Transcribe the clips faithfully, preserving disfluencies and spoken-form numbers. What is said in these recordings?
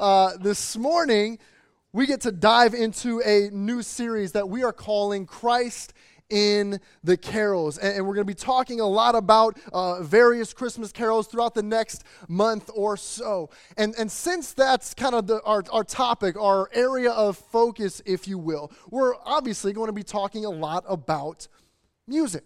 Uh, this morning, we get to dive into a new series that we are calling Christ in the Carols. And, and we're going to be talking a lot about uh, various Christmas carols throughout the next month or so. And, and since that's kind of the, our, our topic, our area of focus, if you will, we're obviously going to be talking a lot about music.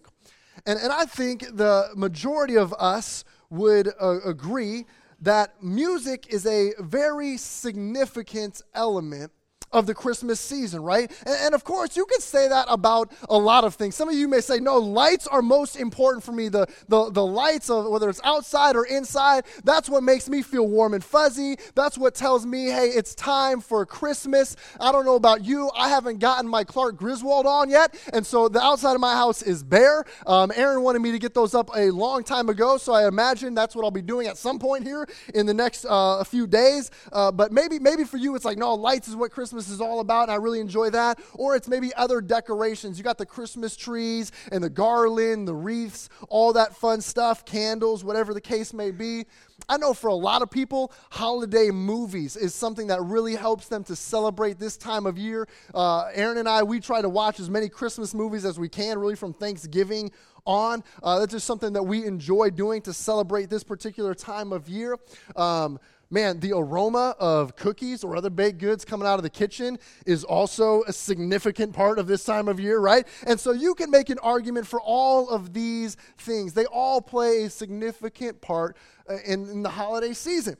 And, and I think the majority of us would uh, agree that music is a very significant element of the Christmas season, right? And, and of course, you could say that about a lot of things. Some of you may say, no, lights are most important for me. The, the, the lights, of whether it's outside or inside, that's what makes me feel warm and fuzzy. That's what tells me, hey, it's time for Christmas. I don't know about you. I haven't gotten my Clark Griswold on yet, and so the outside of my house is bare. Um, Aaron wanted me to get those up a long time ago, so I imagine that's what I'll be doing at some point here in the next uh, few days. Uh, but maybe, maybe for you, it's like, no, lights is what Christmas is all about, and I really enjoy that. Or it's maybe other decorations. You got the Christmas trees and the garland, the wreaths, all that fun stuff, candles, whatever the case may be. I know for a lot of people, holiday movies is something that really helps them to celebrate this time of year. Uh, Aaron and I, we try to watch as many Christmas movies as we can, really from Thanksgiving on. Uh, that's just something that we enjoy doing to celebrate this particular time of year. Um, Man, the aroma of cookies or other baked goods coming out of the kitchen is also a significant part of this time of year, right? And so you can make an argument for all of these things. They all play a significant part in, in the holiday season.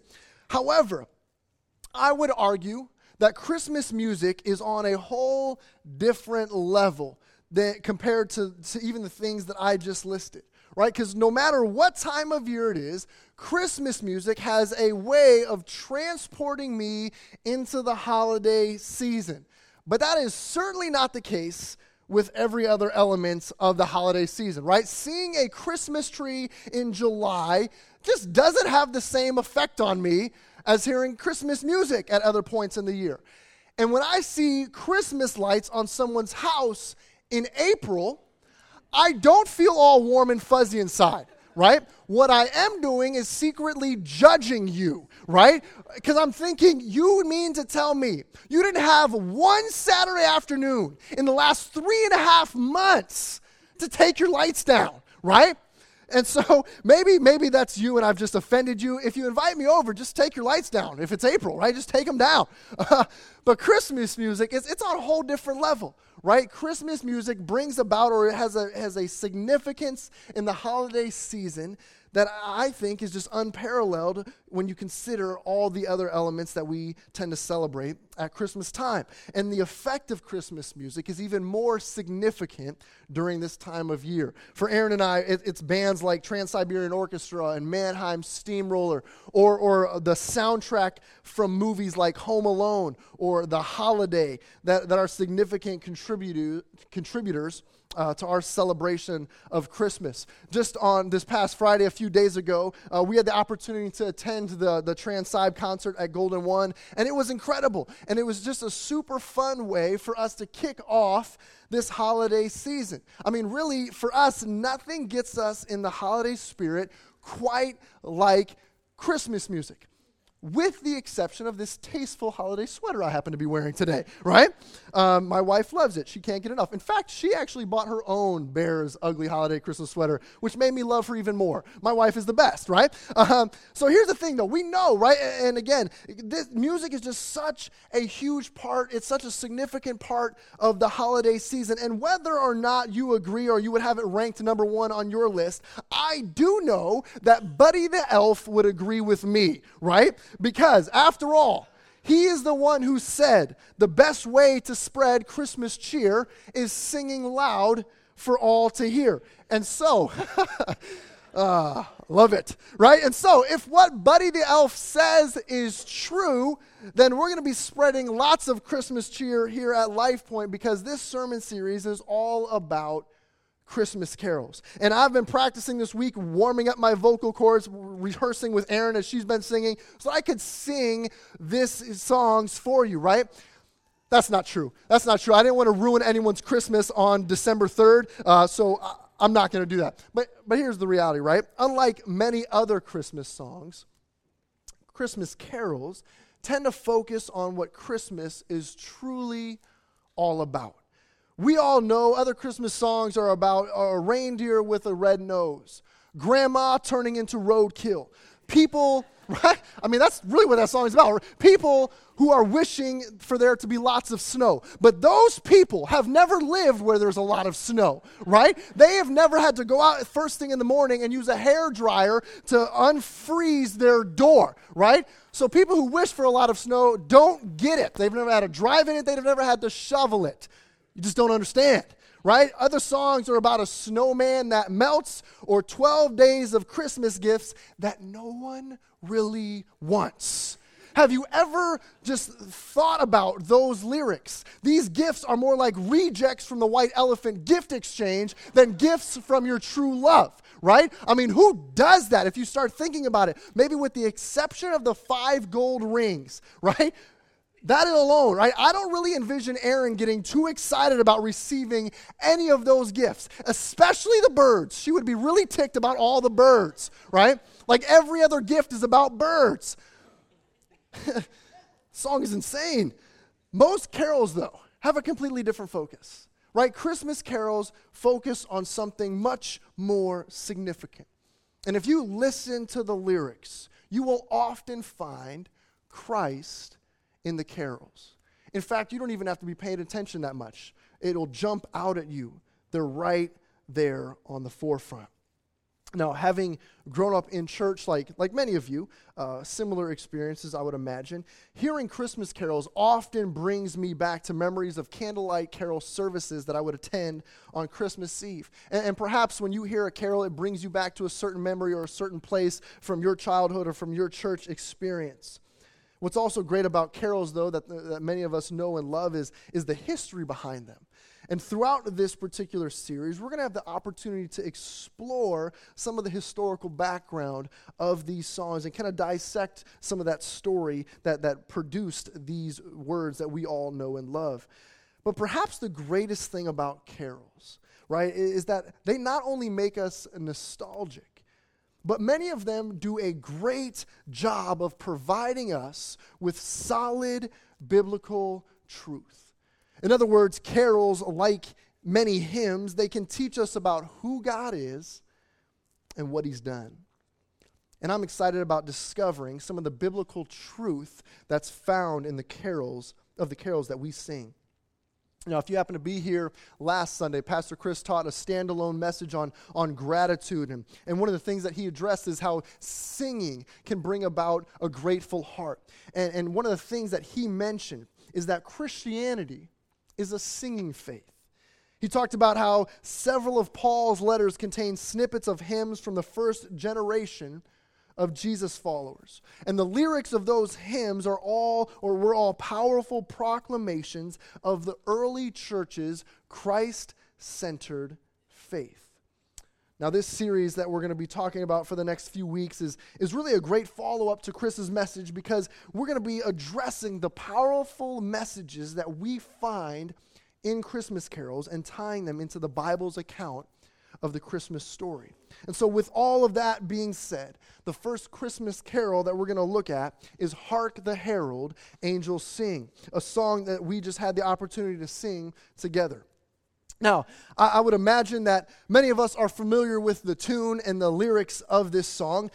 However, I would argue that Christmas music is on a whole different level than compared to, to even the things that I just listed. Right? Because no matter what time of year it is, Christmas music has a way of transporting me into the holiday season. But that is certainly not the case with every other element of the holiday season, right? Seeing a Christmas tree in July just doesn't have the same effect on me as hearing Christmas music at other points in the year. And when I see Christmas lights on someone's house in April, I don't feel all warm and fuzzy inside, right? What I am doing is secretly judging you, right? Because I'm thinking, you mean to tell me you didn't have one Saturday afternoon in the last three and a half months to take your lights down, right? And so maybe maybe that's you and I've just offended you. If you invite me over, just take your lights down. If it's April, right, just take them down. Uh, but Christmas music, is, it's on a whole different level, right? Christmas music brings about or it has a, has a significance in the holiday season that I think is just unparalleled when you consider all the other elements that we tend to celebrate at Christmas time. And the effect of Christmas music is even more significant during this time of year. For Aaron and I, it, it's bands like Trans-Siberian Orchestra and Mannheim Steamroller, or, or the soundtrack from movies like Home Alone or The Holiday that, that are significant contribu- contributors Uh, to our celebration of Christmas. Just on this past Friday, a few days ago, uh, we had the opportunity to attend the, the Trans-Sib concert at Golden One, and it was incredible. And it was just a super fun way for us to kick off this holiday season. I mean, really, for us, nothing gets us in the holiday spirit quite like Christmas music, with the exception of this tasteful holiday sweater I happen to be wearing today, right? Um, my wife loves it. She can't get enough. In fact, she actually bought her own Bear's Ugly Holiday Christmas sweater, which made me love her even more. My wife is the best, right? Um, so here's the thing, though. We know, right? And again, this music is just such a huge part. It's such a significant part of the holiday season. And whether or not you agree or you would have it ranked number one on your list, I do know that Buddy the Elf would agree with me, right? Because, after all, he is the one who said the best way to spread Christmas cheer is singing loud for all to hear. And so, uh, love it, right? And so, if what Buddy the Elf says is true, then we're going to be spreading lots of Christmas cheer here at Life Point, because this sermon series is all about Christmas carols. And I've been practicing this week, warming up my vocal cords, rehearsing with Erin as she's been singing, so I could sing this songs for you, right? That's not true. That's not true. I didn't want to ruin anyone's Christmas on December third, uh, so I, I'm not going to do that. But but here's the reality, right? Unlike many other Christmas songs, Christmas carols tend to focus on what Christmas is truly all about. We all know other Christmas songs are about a reindeer with a red nose, grandma turning into roadkill, people, right? I mean, that's really what that song is about. People who are wishing for there to be lots of snow. But those people have never lived where there's a lot of snow, right? They have never had to go out first thing in the morning and use a hairdryer to unfreeze their door, right? So people who wish for a lot of snow don't get it. They've never had to drive in it. They've never had to shovel it. You just don't understand, right? Other songs are about a snowman that melts or twelve days of Christmas gifts that no one really wants. Have you ever just thought about those lyrics? These gifts are more like rejects from the White Elephant gift exchange than gifts from your true love, right? I mean, who does that if you start thinking about it? Maybe with the exception of the five gold rings, right? That alone, right? I don't really envision Erin getting too excited about receiving any of those gifts, especially the birds. She would be really ticked about all the birds, right? Like every other gift is about birds. Song is insane. Most carols, though, have a completely different focus, right? Christmas carols focus on something much more significant. And if you listen to the lyrics, you will often find Christ in the carols. In fact, you don't even have to be paying attention that much. It'll jump out at you. They're right there on the forefront. Now, having grown up in church, like, like many of you, uh, similar experiences, I would imagine, hearing Christmas carols often brings me back to memories of candlelight carol services that I would attend on Christmas Eve. And, and perhaps when you hear a carol, it brings you back to a certain memory or a certain place from your childhood or from your church experience. What's also great about carols, though, that, that many of us know and love is, is the history behind them. And throughout this particular series, we're going to have the opportunity to explore some of the historical background of these songs and kind of dissect some of that story that, that produced these words that we all know and love. But perhaps the greatest thing about carols, right, is that they not only make us nostalgic, but many of them do a great job of providing us with solid biblical truth. In other words, carols, like many hymns, they can teach us about who God is and what He's done. And I'm excited about discovering some of the biblical truth that's found in the carols of the carols that we sing. Now, if you happen to be here last Sunday, Pastor Chris taught a standalone message on, on gratitude. And, and one of the things that he addressed is how singing can bring about a grateful heart. And, and one of the things that he mentioned is that Christianity is a singing faith. He talked about how several of Paul's letters contain snippets of hymns from the first generation of Jesus' followers. And the lyrics of those hymns are all, or were all, powerful proclamations of the early church's Christ-centered faith. Now, this series that we're going to be talking about for the next few weeks is, is really a great follow-up to Chris's message, because we're going to be addressing the powerful messages that we find in Christmas carols and tying them into the Bible's account of the Christmas story. And so with all of that being said, the first Christmas carol that we're going to look at is Hark the Herald Angels Sing, a song that we just had the opportunity to sing together. Now, I, I would imagine that many of us are familiar with the tune and the lyrics of this song,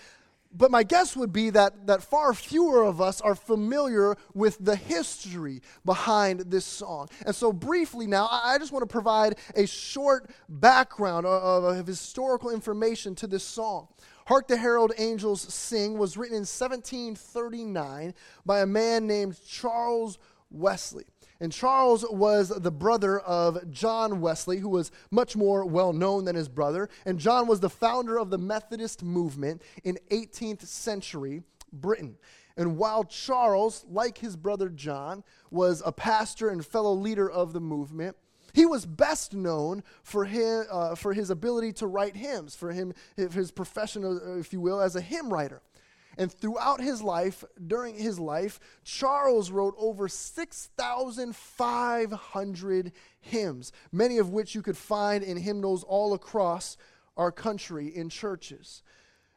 but my guess would be that, that far fewer of us are familiar with the history behind this song. And so briefly now, I just want to provide a short background of, of historical information to this song. Hark the Herald Angels Sing was written in seventeen thirty-nine by a man named Charles Wesley. And Charles was the brother of John Wesley, who was much more well-known than his brother. And John was the founder of the Methodist movement in eighteenth century Britain. And while Charles, like his brother John, was a pastor and fellow leader of the movement, he was best known for his, uh, for his ability to write hymns, for him, his profession, if you will, as a hymn writer. And throughout his life, during his life, Charles wrote over six thousand five hundred hymns, many of which you could find in hymnals all across our country in churches.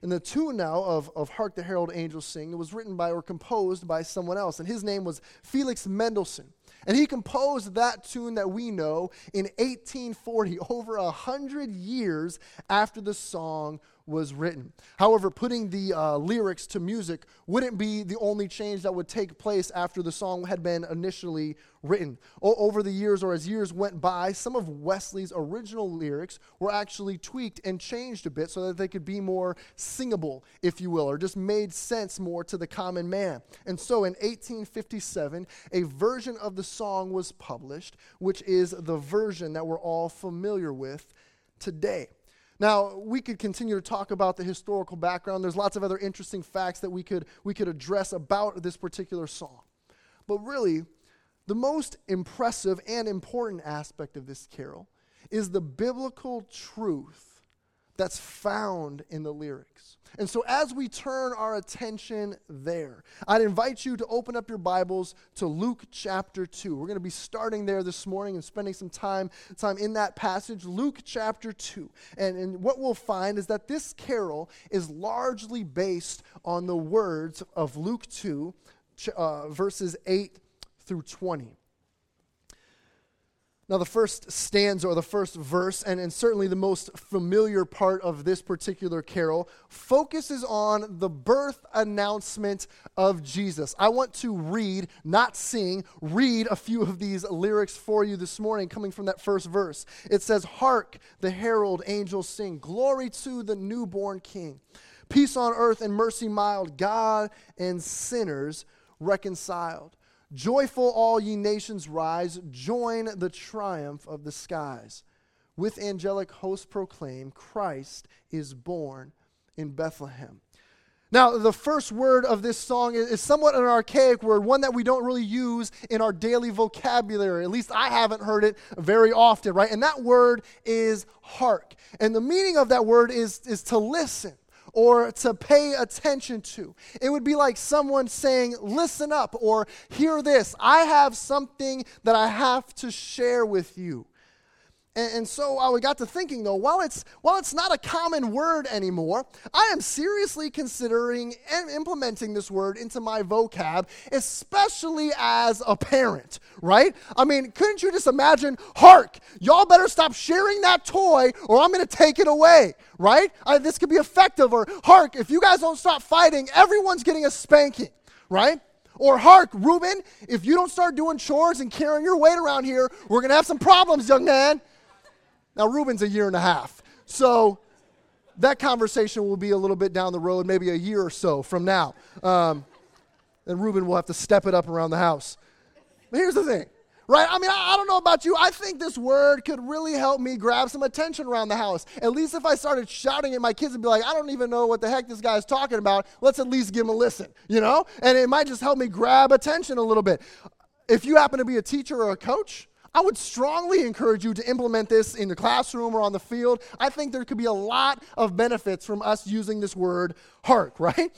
And the tune now of, of Hark the Herald Angels Sing was written by or composed by someone else, and his name was Felix Mendelssohn. And he composed that tune that we know in eighteen forty, over a hundred years after the song was written. However, putting the uh, lyrics to music wouldn't be the only change that would take place after the song had been initially written. O- over the years, or as years went by, some of Wesley's original lyrics were actually tweaked and changed a bit so that they could be more singable, if you will, or just made sense more to the common man. And so in eighteen fifty-seven, a version of the song was published, which is the version that we're all familiar with today. Now, we could continue to talk about the historical background. There's lots of other interesting facts that we could we could address about this particular song. But really, the most impressive and important aspect of this carol is the biblical truth that's found in the lyrics. And so as we turn our attention there, I'd invite you to open up your Bibles to Luke chapter two. We're going to be starting there this morning and spending some time, time in that passage, Luke chapter two. And, and what we'll find is that this carol is largely based on the words of Luke two, uh, verses eight through twenty. Now, the first stanza, or the first verse, and, and certainly the most familiar part of this particular carol, focuses on the birth announcement of Jesus. I want to read, not sing, read a few of these lyrics for you this morning, coming from that first verse. It says, "Hark, the herald angels sing, glory to the newborn king. Peace on earth and mercy mild, God and sinners reconciled. Joyful all ye nations rise, join the triumph of the skies. With angelic hosts proclaim, Christ is born in Bethlehem." Now, the first word of this song is somewhat an archaic word, one that we don't really use in our daily vocabulary. At least I haven't heard it very often, right? And that word is hark. And the meaning of that word is, is to listen, or to pay attention to. It would be like someone saying, "Listen up," or "Hear this. I have something that I have to share with you." And, and so I got to thinking, though, while it's while it's not a common word anymore, I am seriously considering and implementing this word into my vocab, especially as a parent, right? I mean, couldn't you just imagine, "Hark, y'all better stop sharing that toy or I'm going to take it away," right? I, this could be effective. Or, "Hark, if you guys don't stop fighting, everyone's getting a spanking," right? Or, "Hark, Reuben, if you don't start doing chores and carrying your weight around here, we're going to have some problems, young man." Now, Reuben's a year and a half, so that conversation will be a little bit down the road, maybe a year or so from now. Um, and Reuben will have to step it up around the house. But here's the thing, right? I mean, I, I don't know about you. I think this word could really help me grab some attention around the house. At least if I started shouting at my kids and be like, "I don't even know what the heck this guy's talking about. Let's at least give him a listen," you know? And it might just help me grab attention a little bit. If you happen to be a teacher or a coach, I would strongly encourage you to implement this in the classroom or on the field. I think there could be a lot of benefits from us using this word, hark, right?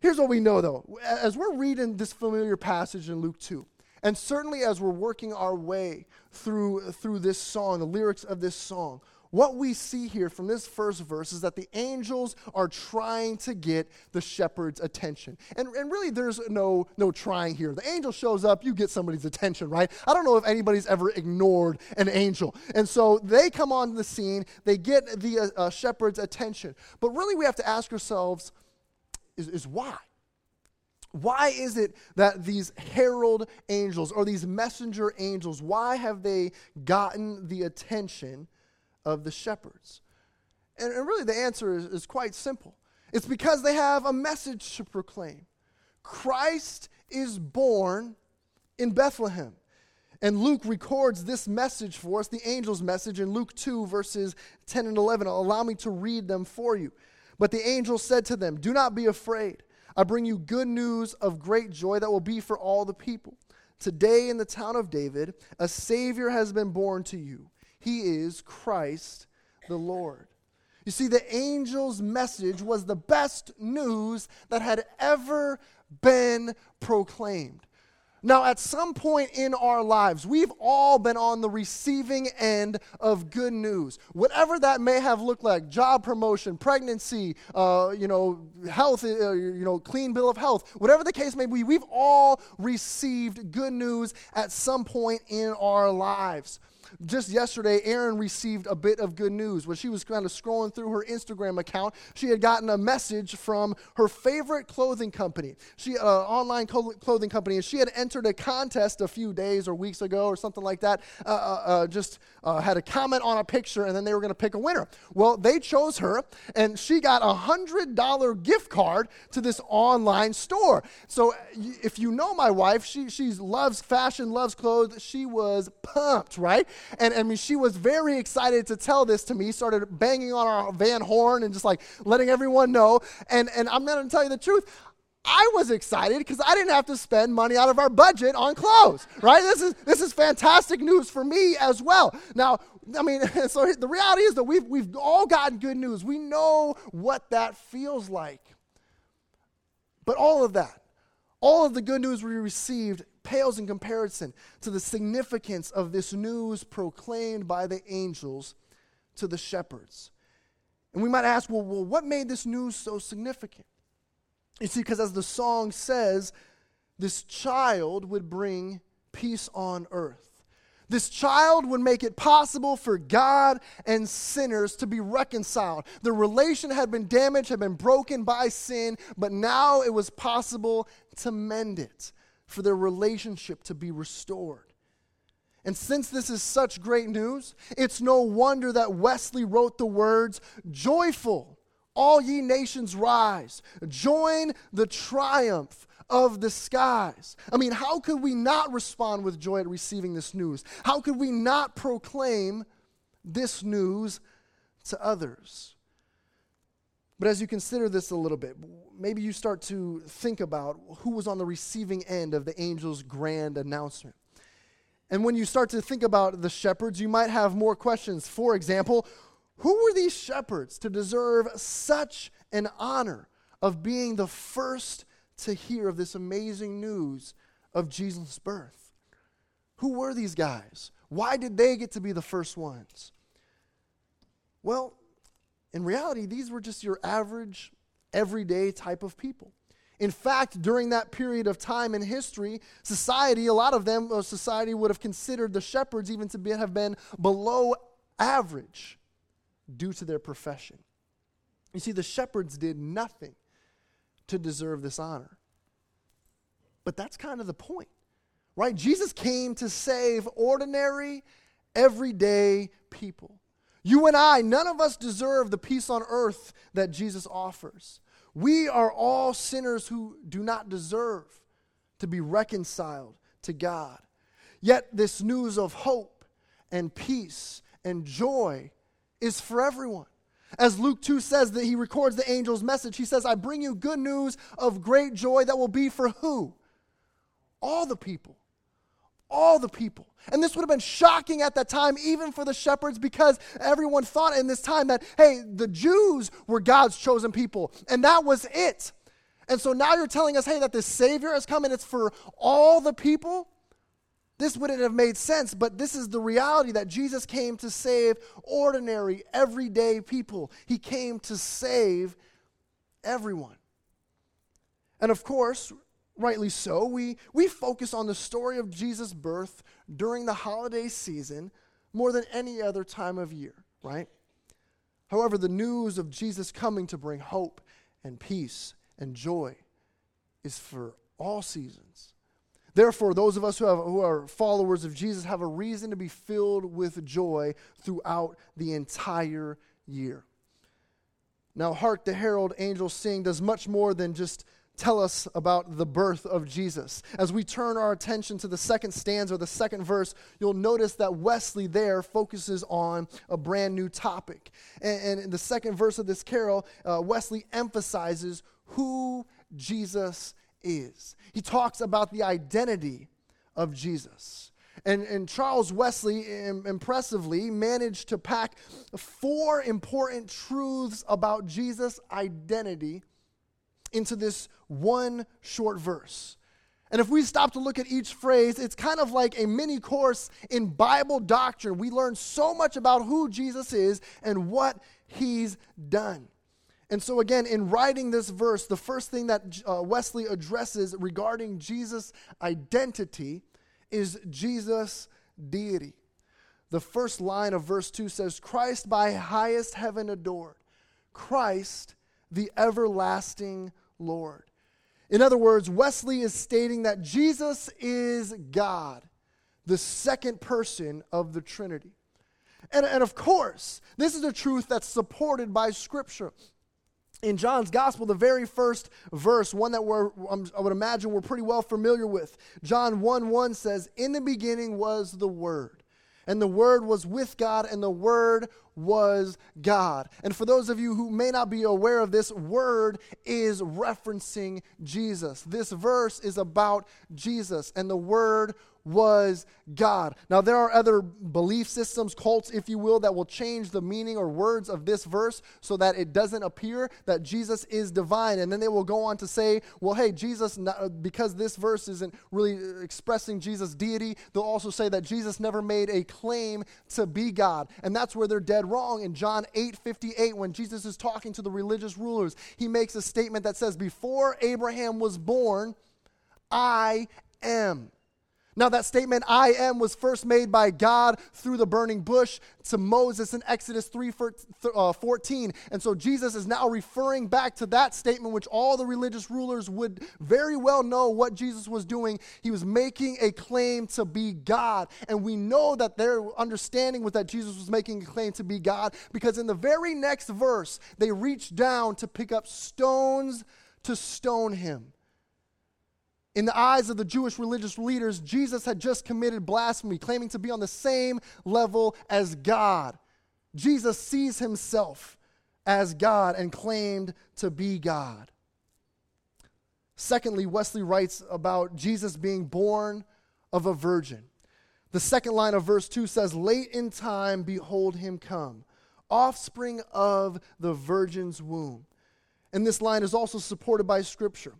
Here's what we know, though. As we're reading this familiar passage in Luke two, and certainly as we're working our way through, through this song, the lyrics of this song, what we see here from this first verse is that the angels are trying to get the shepherd's attention. And, and really, there's no, no trying here. The angel shows up, you get somebody's attention, right? I don't know if anybody's ever ignored an angel. And so they come on the scene, they get the uh, uh, shepherd's attention. But really, we have to ask ourselves, is, is why? Why is it that these herald angels, or these messenger angels, why have they gotten the attention of the shepherds? And, and really the answer is, is quite simple. It's because they have a message to proclaim. Christ is born in Bethlehem. And Luke records this message for us, the angel's message, in Luke two, verses ten and eleven. Allow me to read them for you. "But the angel said to them, 'Do not be afraid. I bring you good news of great joy that will be for all the people. Today in the town of David, a Savior has been born to you. He is Christ the Lord.'" You see, the angel's message was the best news that had ever been proclaimed. Now, at some point in our lives, we've all been on the receiving end of good news. Whatever that may have looked like, job promotion, pregnancy, uh, you know, health, uh, you know, clean bill of health, whatever the case may be, we've all received good news at some point in our lives. Just yesterday, Erin received a bit of good news. When she was kind of scrolling through her Instagram account, she had gotten a message from her favorite clothing company. She, uh, online co- clothing company, and she had entered a contest a few days or weeks ago or something like that. Uh, uh, uh, just uh, had a comment on a picture, and then they were going to pick a winner. Well, they chose her, and she got a one hundred dollars gift card to this online store. So if you know my wife, she she loves fashion, loves clothes. She was pumped, right? And I mean, she was very excited to tell this to me, started banging on our van horn and just like letting everyone know. And and I'm going to tell you the truth. I was excited because I didn't have to spend money out of our budget on clothes, right? This is this is fantastic news for me as well. Now, I mean, so the reality is that we've, we've all gotten good news. We know what that feels like. But all of that, all of the good news we received pales in comparison to the significance of this news proclaimed by the angels to the shepherds. And we might ask, well, well what made this news so significant? You see, because as the song says, this child would bring peace on earth. This child would make it possible for God and sinners to be reconciled. The relation had been damaged, had been broken by sin, but now it was possible to mend it, for their relationship to be restored. And since this is such great news, it's no wonder that Wesley wrote the words, "Joyful, all ye nations rise, join the triumph of the skies." I mean, how could we not respond with joy at receiving this news? How could we not proclaim this news to others? But as you consider this a little bit, maybe you start to think about who was on the receiving end of the angel's grand announcement. And when you start to think about the shepherds, you might have more questions. For example, who were these shepherds to deserve such an honor of being the first to hear of this amazing news of Jesus' birth? Who were these guys? Why did they get to be the first ones? Well, in reality, these were just your average, everyday type of people. In fact, during that period of time in history, society, a lot of them, uh, society would have considered the shepherds even to be, have been below average due to their profession. You see, the shepherds did nothing to deserve this honor. But that's kind of the point, right? Jesus came to save ordinary, everyday people. You and I, none of us deserve the peace on earth that Jesus offers. We are all sinners who do not deserve to be reconciled to God. Yet this news of hope and peace and joy is for everyone. As Luke two says, that he records the angel's message, he says, "I bring you good news of great joy that will be for who? All the people." All the people. And this would have been shocking at that time, even for the shepherds, because everyone thought in this time that, hey, the Jews were God's chosen people, and that was it. And so now you're telling us, hey, that this Savior has come and it's for all the people? This wouldn't have made sense, but this is the reality that Jesus came to save ordinary, everyday people. He came to save everyone. And of course, rightly so, we, we focus on the story of Jesus' birth during the holiday season more than any other time of year, right? However, the news of Jesus coming to bring hope and peace and joy is for all seasons. Therefore, those of us who, have, who are followers of Jesus have a reason to be filled with joy throughout the entire year. Now, Hark the Herald Angels Sing does much more than just tell us about the birth of Jesus. As we turn our attention to the second stanza or the second verse, you'll notice that Wesley there focuses on a brand new topic. And, and in the second verse of this carol, uh, Wesley emphasizes who Jesus is. He talks about the identity of Jesus. And, and Charles Wesley im- impressively managed to pack four important truths about Jesus' identity into this one short verse. And if we stop to look at each phrase, it's kind of like a mini course in Bible doctrine. We learn so much about who Jesus is and what he's done. And so again, in writing this verse, the first thing that uh, Wesley addresses regarding Jesus' identity is Jesus' deity. The first line of verse two says, Christ by highest heaven adored, Christ the everlasting Lord. In other words, Wesley is stating that Jesus is God, the second person of the Trinity. And, and of course, this is a truth that's supported by Scripture. In John's gospel, the very first verse, one that we're, I would imagine we're pretty well familiar with, John one one says, in the beginning was the Word, and the Word was with God, and the Word was God. And for those of you who may not be aware of this, Word is referencing Jesus. This verse is about Jesus, and the Word was God. Now, there are other belief systems, cults, if you will, that will change the meaning or words of this verse so that it doesn't appear that Jesus is divine. And then they will go on to say, well, hey, Jesus, because this verse isn't really expressing Jesus' deity, they'll also say that Jesus never made a claim to be God. And that's where they're dead wrong. In John eight fifty-eight, when Jesus is talking to the religious rulers, he makes a statement that says, before Abraham was born, I am. Now, that statement, I am, was first made by God through the burning bush to Moses in Exodus three fourteen. And so Jesus is now referring back to that statement, which all the religious rulers would very well know what Jesus was doing. He was making a claim to be God. And we know that their understanding was that Jesus was making a claim to be God, because in the very next verse, they reached down to pick up stones to stone him. In the eyes of the Jewish religious leaders, Jesus had just committed blasphemy, claiming to be on the same level as God. Jesus sees himself as God and claimed to be God. Secondly, Wesley writes about Jesus being born of a virgin. The second line of verse two says, late in time, behold him come, offspring of the virgin's womb. And this line is also supported by Scripture.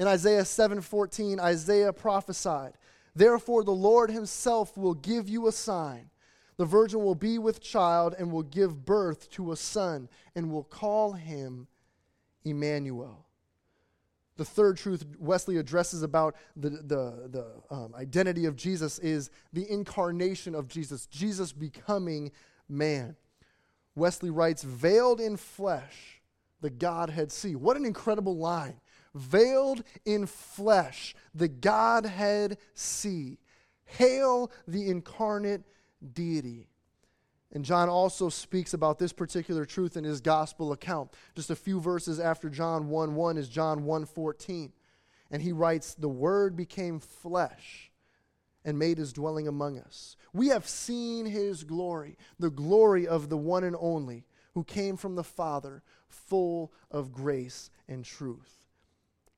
In Isaiah seven fourteen, Isaiah prophesied, therefore the Lord himself will give you a sign. The virgin will be with child and will give birth to a son and will call him Emmanuel. The third truth Wesley addresses about the, the, the um, identity of Jesus is the incarnation of Jesus, Jesus becoming man. Wesley writes, veiled in flesh, the Godhead see. What an incredible line. Veiled in flesh, the Godhead see. Hail the incarnate deity. And John also speaks about this particular truth in his gospel account. Just a few verses after John one one is John one fourteen. And he writes, the Word became flesh and made his dwelling among us. We have seen his glory, the glory of the one and only who came from the Father, full of grace and truth.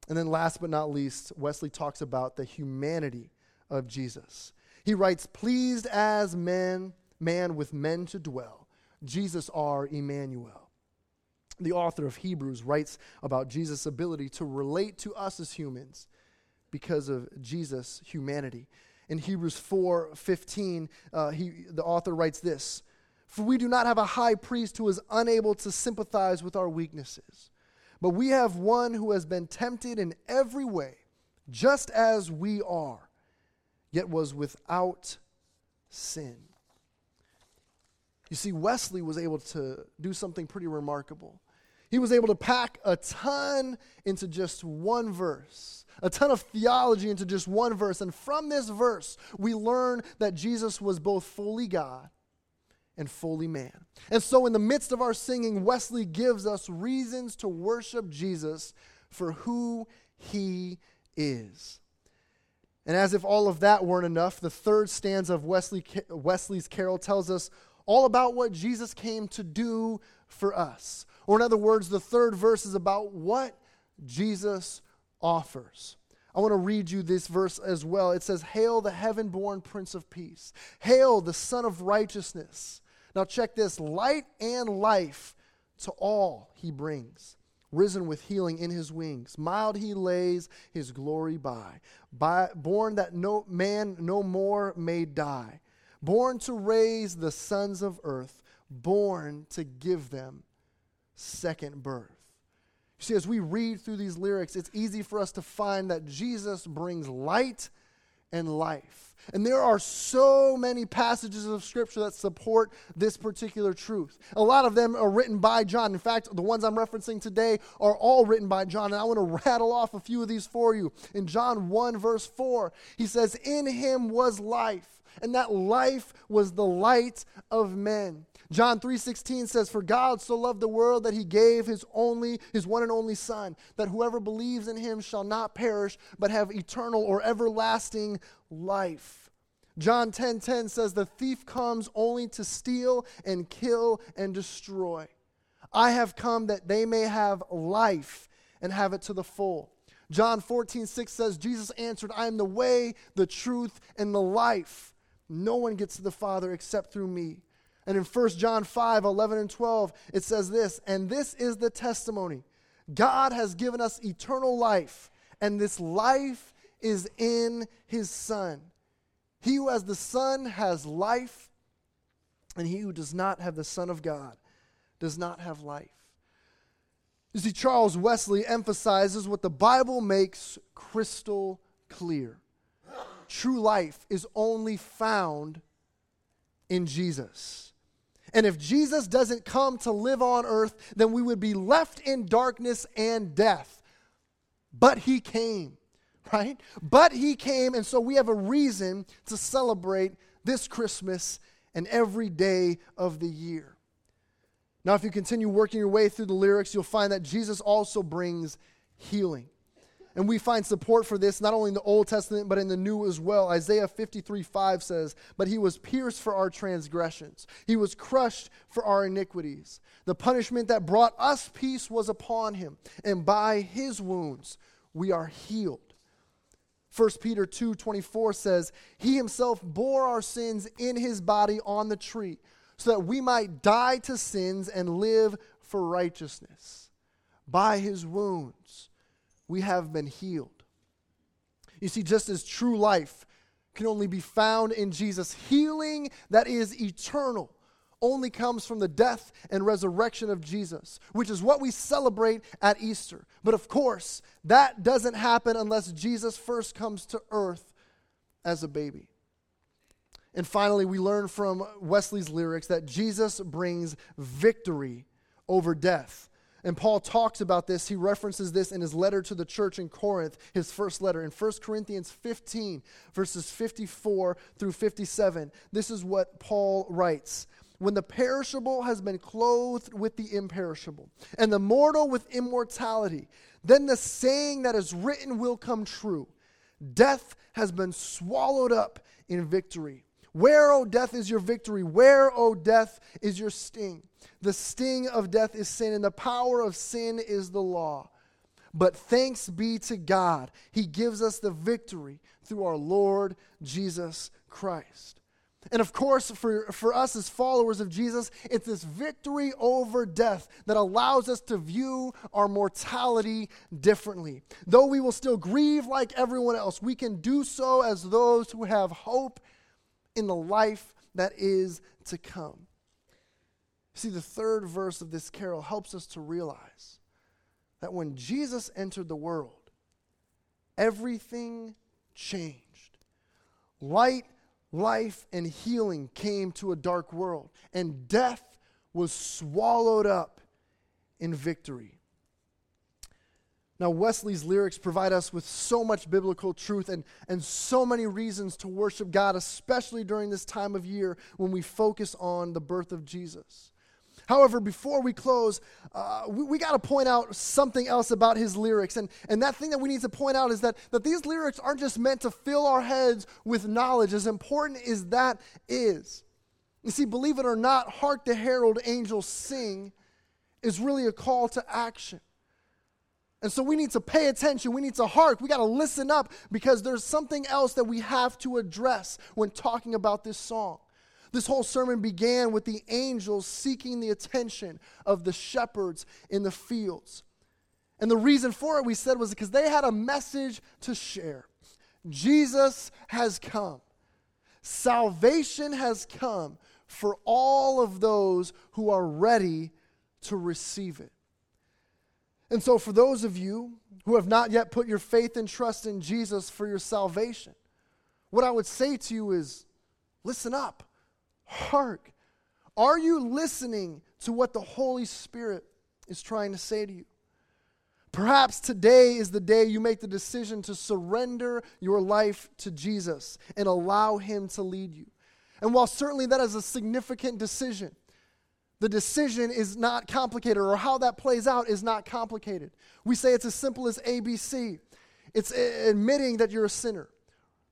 And then last but not least, Wesley talks about the humanity of Jesus. He writes, pleased as men, man with men to dwell, Jesus our Emmanuel. The author of Hebrews writes about Jesus' ability to relate to us as humans because of Jesus' humanity. In Hebrews four fifteen, uh, he, the author writes this, for we do not have a high priest who is unable to sympathize with our weaknesses, but we have one who has been tempted in every way, just as we are, yet was without sin. You see, Wesley was able to do something pretty remarkable. He was able to pack a ton into just one verse, a ton of theology into just one verse. And from this verse, we learn that Jesus was both fully God and fully man. And so in the midst of our singing, Wesley gives us reasons to worship Jesus for who he is. And as if all of that weren't enough, the third stanza of Wesley, Wesley's carol tells us all about what Jesus came to do for us. Or in other words, the third verse is about what Jesus offers. I want to read you this verse as well. It says, hail the heaven-born Prince of Peace. Hail the Son of Righteousness. Now check this, light and life to all he brings. risen with healing in his wings. Mild he lays his glory by, by born that no man no more may die, born to raise the sons of earth, born to give them second birth. You see, as we read through these lyrics, it's easy for us to find that Jesus brings light and life. And there are so many passages of Scripture that support this particular truth. A lot of them are written by John. In fact, the ones I'm referencing today are all written by John, and I want to rattle off a few of these for you. In John one, verse four, he says, "In him was life, and that life was the light of men." John three sixteen says, "For God so loved the world that he gave his only, his one and only Son, that whoever believes in him shall not perish, but have eternal or everlasting life." John ten ten says, "The thief comes only to steal and kill and destroy. I have come that they may have life and have it to the full." John fourteen six says, "Jesus answered, I am the way, the truth, and the life. No one gets to the Father except through me." And in First John five, eleven and twelve, it says this, "And this is the testimony. God has given us eternal life, and this life is in his Son. He who has the Son has life, and he who does not have the Son of God does not have life." You see, Charles Wesley emphasizes what the Bible makes crystal clear. True life is only found in Jesus. And if Jesus doesn't come to live on earth, then we would be left in darkness and death. But he came, right? But he came, and so we have a reason to celebrate this Christmas and every day of the year. Now, if you continue working your way through the lyrics, you'll find that Jesus also brings healing. And we find support for this not only in the Old Testament, but in the New as well. Isaiah fifty-three five says, "But he was pierced for our transgressions. He was crushed for our iniquities. The punishment that brought us peace was upon him, and by his wounds we are healed." First Peter two twenty-four says, "He himself bore our sins in his body on the tree, so that we might die to sins and live for righteousness. By his wounds we have been healed." You see, just as true life can only be found in Jesus, healing that is eternal only comes from the death and resurrection of Jesus, which is what we celebrate at Easter. But of course, that doesn't happen unless Jesus first comes to earth as a baby. And finally, we learn from Wesley's lyrics that Jesus brings victory over death. And Paul talks about this. He references this in his letter to the church in Corinth, his first letter. In First Corinthians fifteen, verses fifty-four through fifty-seven, this is what Paul writes. "When the perishable has been clothed with the imperishable, and the mortal with immortality, then the saying that is written will come true. Death has been swallowed up in victory. Where, O death, is your victory? Where, O death, is your sting? The sting of death is sin, and the power of sin is the law. But thanks be to God, he gives us the victory through our Lord Jesus Christ." And of course, for, for us as followers of Jesus, it's this victory over death that allows us to view our mortality differently. Though we will still grieve like everyone else, we can do so as those who have hope in the life that is to come. See, the third verse of this carol helps us to realize that when Jesus entered the world, everything changed. Light, life, and healing came to a dark world, and death was swallowed up in victory. Now, Wesley's lyrics provide us with so much biblical truth and, and so many reasons to worship God, especially during this time of year when we focus on the birth of Jesus. However, before we close, uh, we, we got to point out something else about his lyrics. And, and that thing that we need to point out is that, that these lyrics aren't just meant to fill our heads with knowledge, as important as that is. You see, believe it or not, Hark the Herald Angels Sing is really a call to action. And so we need to pay attention. We need to hark. We got to listen up, because there's something else that we have to address when talking about this song. This whole sermon began with the angels seeking the attention of the shepherds in the fields. And the reason for it, we said, was because they had a message to share. Jesus has come. Salvation has come for all of those who are ready to receive it. And so for those of you who have not yet put your faith and trust in Jesus for your salvation, what I would say to you is, listen up, hark. Are you listening to what the Holy Spirit is trying to say to you? Perhaps today is the day you make the decision to surrender your life to Jesus and allow Him to lead you. And while certainly that is a significant decision, the decision is not complicated, or how that plays out is not complicated. We say it's as simple as A B C. It's admitting that you're a sinner,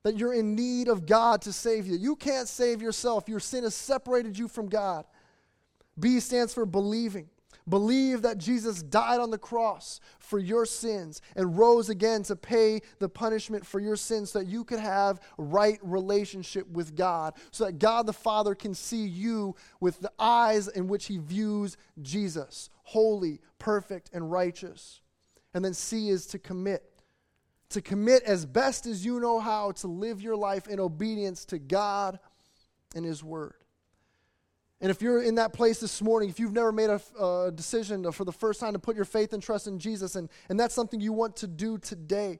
that you're in need of God to save you. You can't save yourself. Your sin has separated you from God. B stands for believing. Believe that Jesus died on the cross for your sins and rose again to pay the punishment for your sins so that you could have a right relationship with God, so that God the Father can see you with the eyes in which He views Jesus, holy, perfect, and righteous. And then C is to commit. To commit as best as you know how to live your life in obedience to God and His Word. And if you're in that place this morning, if you've never made a uh, decision to, for the first time to put your faith and trust in Jesus, and, and that's something you want to do today,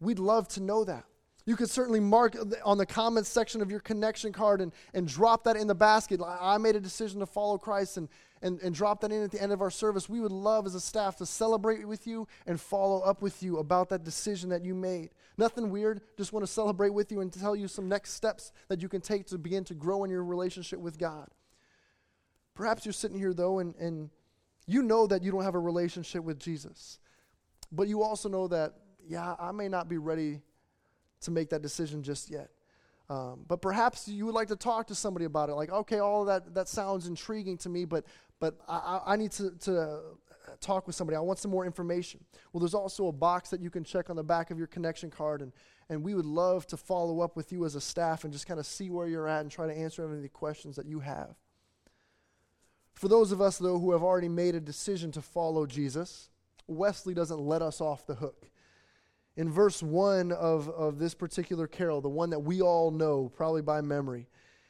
we'd love to know that. You could certainly mark on the comments section of your connection card and, and drop that in the basket. I made a decision to follow Christ, and, and, and drop that in at the end of our service. We would love as a staff to celebrate with you and follow up with you about that decision that you made. Nothing weird. Just want to celebrate with you and tell you some next steps that you can take to begin to grow in your relationship with God. Perhaps you're sitting here, though, and, and you know that you don't have a relationship with Jesus. But you also know that, yeah, I may not be ready to make that decision just yet. Um, but perhaps you would like to talk to somebody about it. Like, okay, all of that, that sounds intriguing to me, but but I, I need to, to talk with somebody. I want some more information. Well, there's also a box that you can check on the back of your connection card, and, and we would love to follow up with you as a staff and just kind of see where you're at and try to answer any of the questions that you have. For those of us, though, who have already made a decision to follow Jesus, Wesley doesn't let us off the hook. In verse one of, of this particular carol, the one that we all know, probably by memory,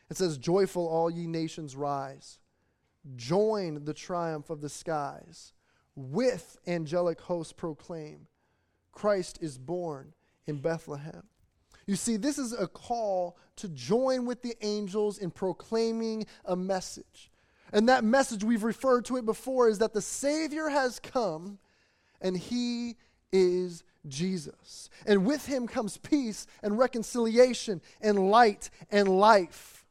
it says, "Joyful all ye nations rise. Join the triumph of the skies. With angelic hosts proclaim, Christ is born in Bethlehem." You see, this is a call to join with the angels in proclaiming a message. And that message, we've referred to it before, is that the Savior has come and He is Jesus. And with Him comes peace and reconciliation and light and life.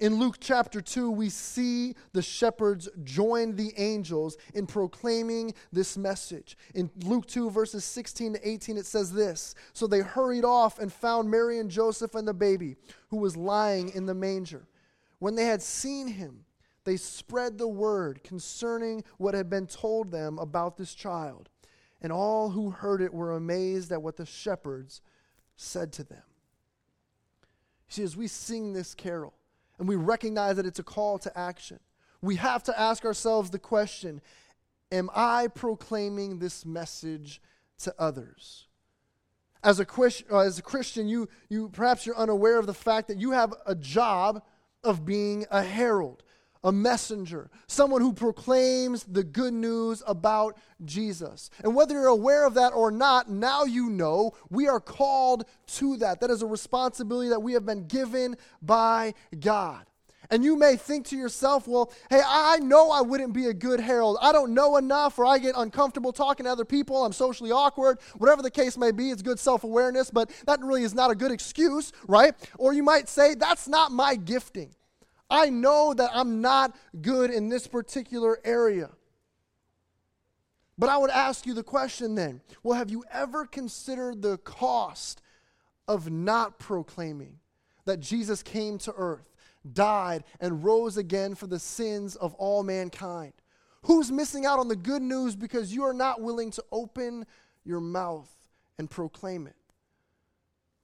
In Luke chapter two, we see the shepherds join the angels in proclaiming this message. In Luke two, verses sixteen to eighteen, it says this, "So they hurried off and found Mary and Joseph and the baby, who was lying in the manger. When they had seen Him, they spread the word concerning what had been told them about this child. And all who heard it were amazed at what the shepherds said to them." See, as we sing this carol and we recognize that it's a call to action, we have to ask ourselves the question, am I proclaiming this message to others? As a, as a Christian, you, you perhaps you're unaware of the fact that you have a job of being a herald, a messenger, someone who proclaims the good news about Jesus. And whether you're aware of that or not, now you know we are called to that. That is a responsibility that we have been given by God. And you may think to yourself, well, hey, I know I wouldn't be a good herald. I don't know enough, or I get uncomfortable talking to other people. I'm socially awkward. Whatever the case may be, it's good self-awareness, but that really is not a good excuse, right? Or you might say, that's not my gifting. I know that I'm not good in this particular area. But I would ask you the question then, well, have you ever considered the cost of not proclaiming that Jesus came to earth, died, and rose again for the sins of all mankind? Who's missing out on the good news because you are not willing to open your mouth and proclaim it?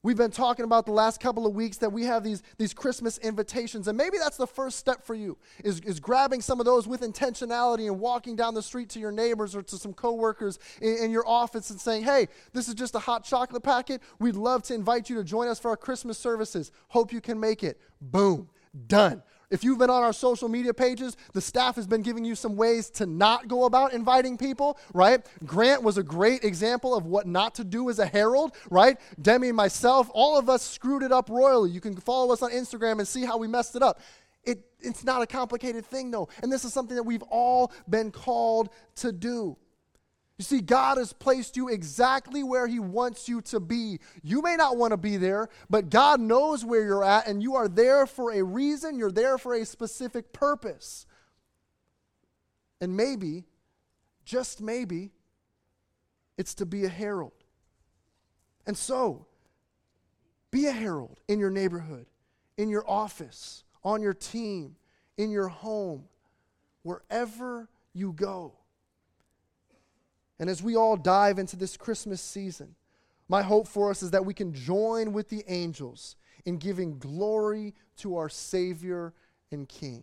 We've been talking about the last couple of weeks that we have these, these Christmas invitations, and maybe that's the first step for you, is, is grabbing some of those with intentionality and walking down the street to your neighbors or to some coworkers in, in your office and saying, hey, this is just a hot chocolate packet. We'd love to invite you to join us for our Christmas services. Hope you can make it. Boom. Done. If you've been on our social media pages, the staff has been giving you some ways to not go about inviting people, right? Grant was a great example of what not to do as a herald, right? Demi, myself, all of us screwed it up royally. You can follow us on Instagram and see how we messed it up. It, it's not a complicated thing, though. And this is something that we've all been called to do. You see, God has placed you exactly where he wants you to be. You may not want to be there, but God knows where you're at, and you are there for a reason. You're there for a specific purpose. And maybe, just maybe, it's to be a herald. And so, be a herald in your neighborhood, in your office, on your team, in your home, wherever you go. And as we all dive into this Christmas season, my hope for us is that we can join with the angels in giving glory to our Savior and King.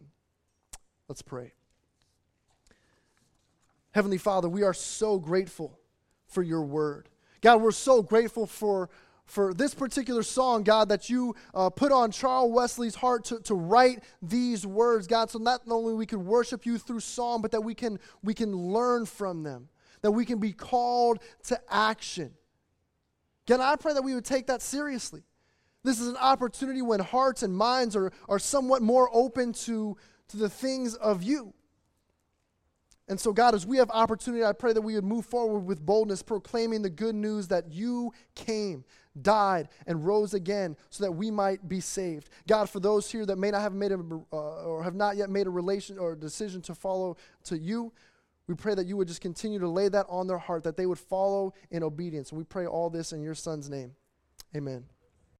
Let's pray. Heavenly Father, we are so grateful for your word. God, we're so grateful for for this particular song, God, that you uh, put on Charles Wesley's heart to, to write these words, God, so not only we can worship you through song, but that we can we can learn from them, that we can be called to action. God, I pray that we would take that seriously. This is an opportunity when hearts and minds are, are somewhat more open to, to the things of you. And so, God, as we have opportunity, I pray that we would move forward with boldness, proclaiming the good news that you came, died, and rose again so that we might be saved. God, for those here that may not have made a, uh, or have not yet made a relation or a decision to follow to you, we pray that you would just continue to lay that on their heart, that they would follow in obedience. We pray all this in your Son's name. Amen.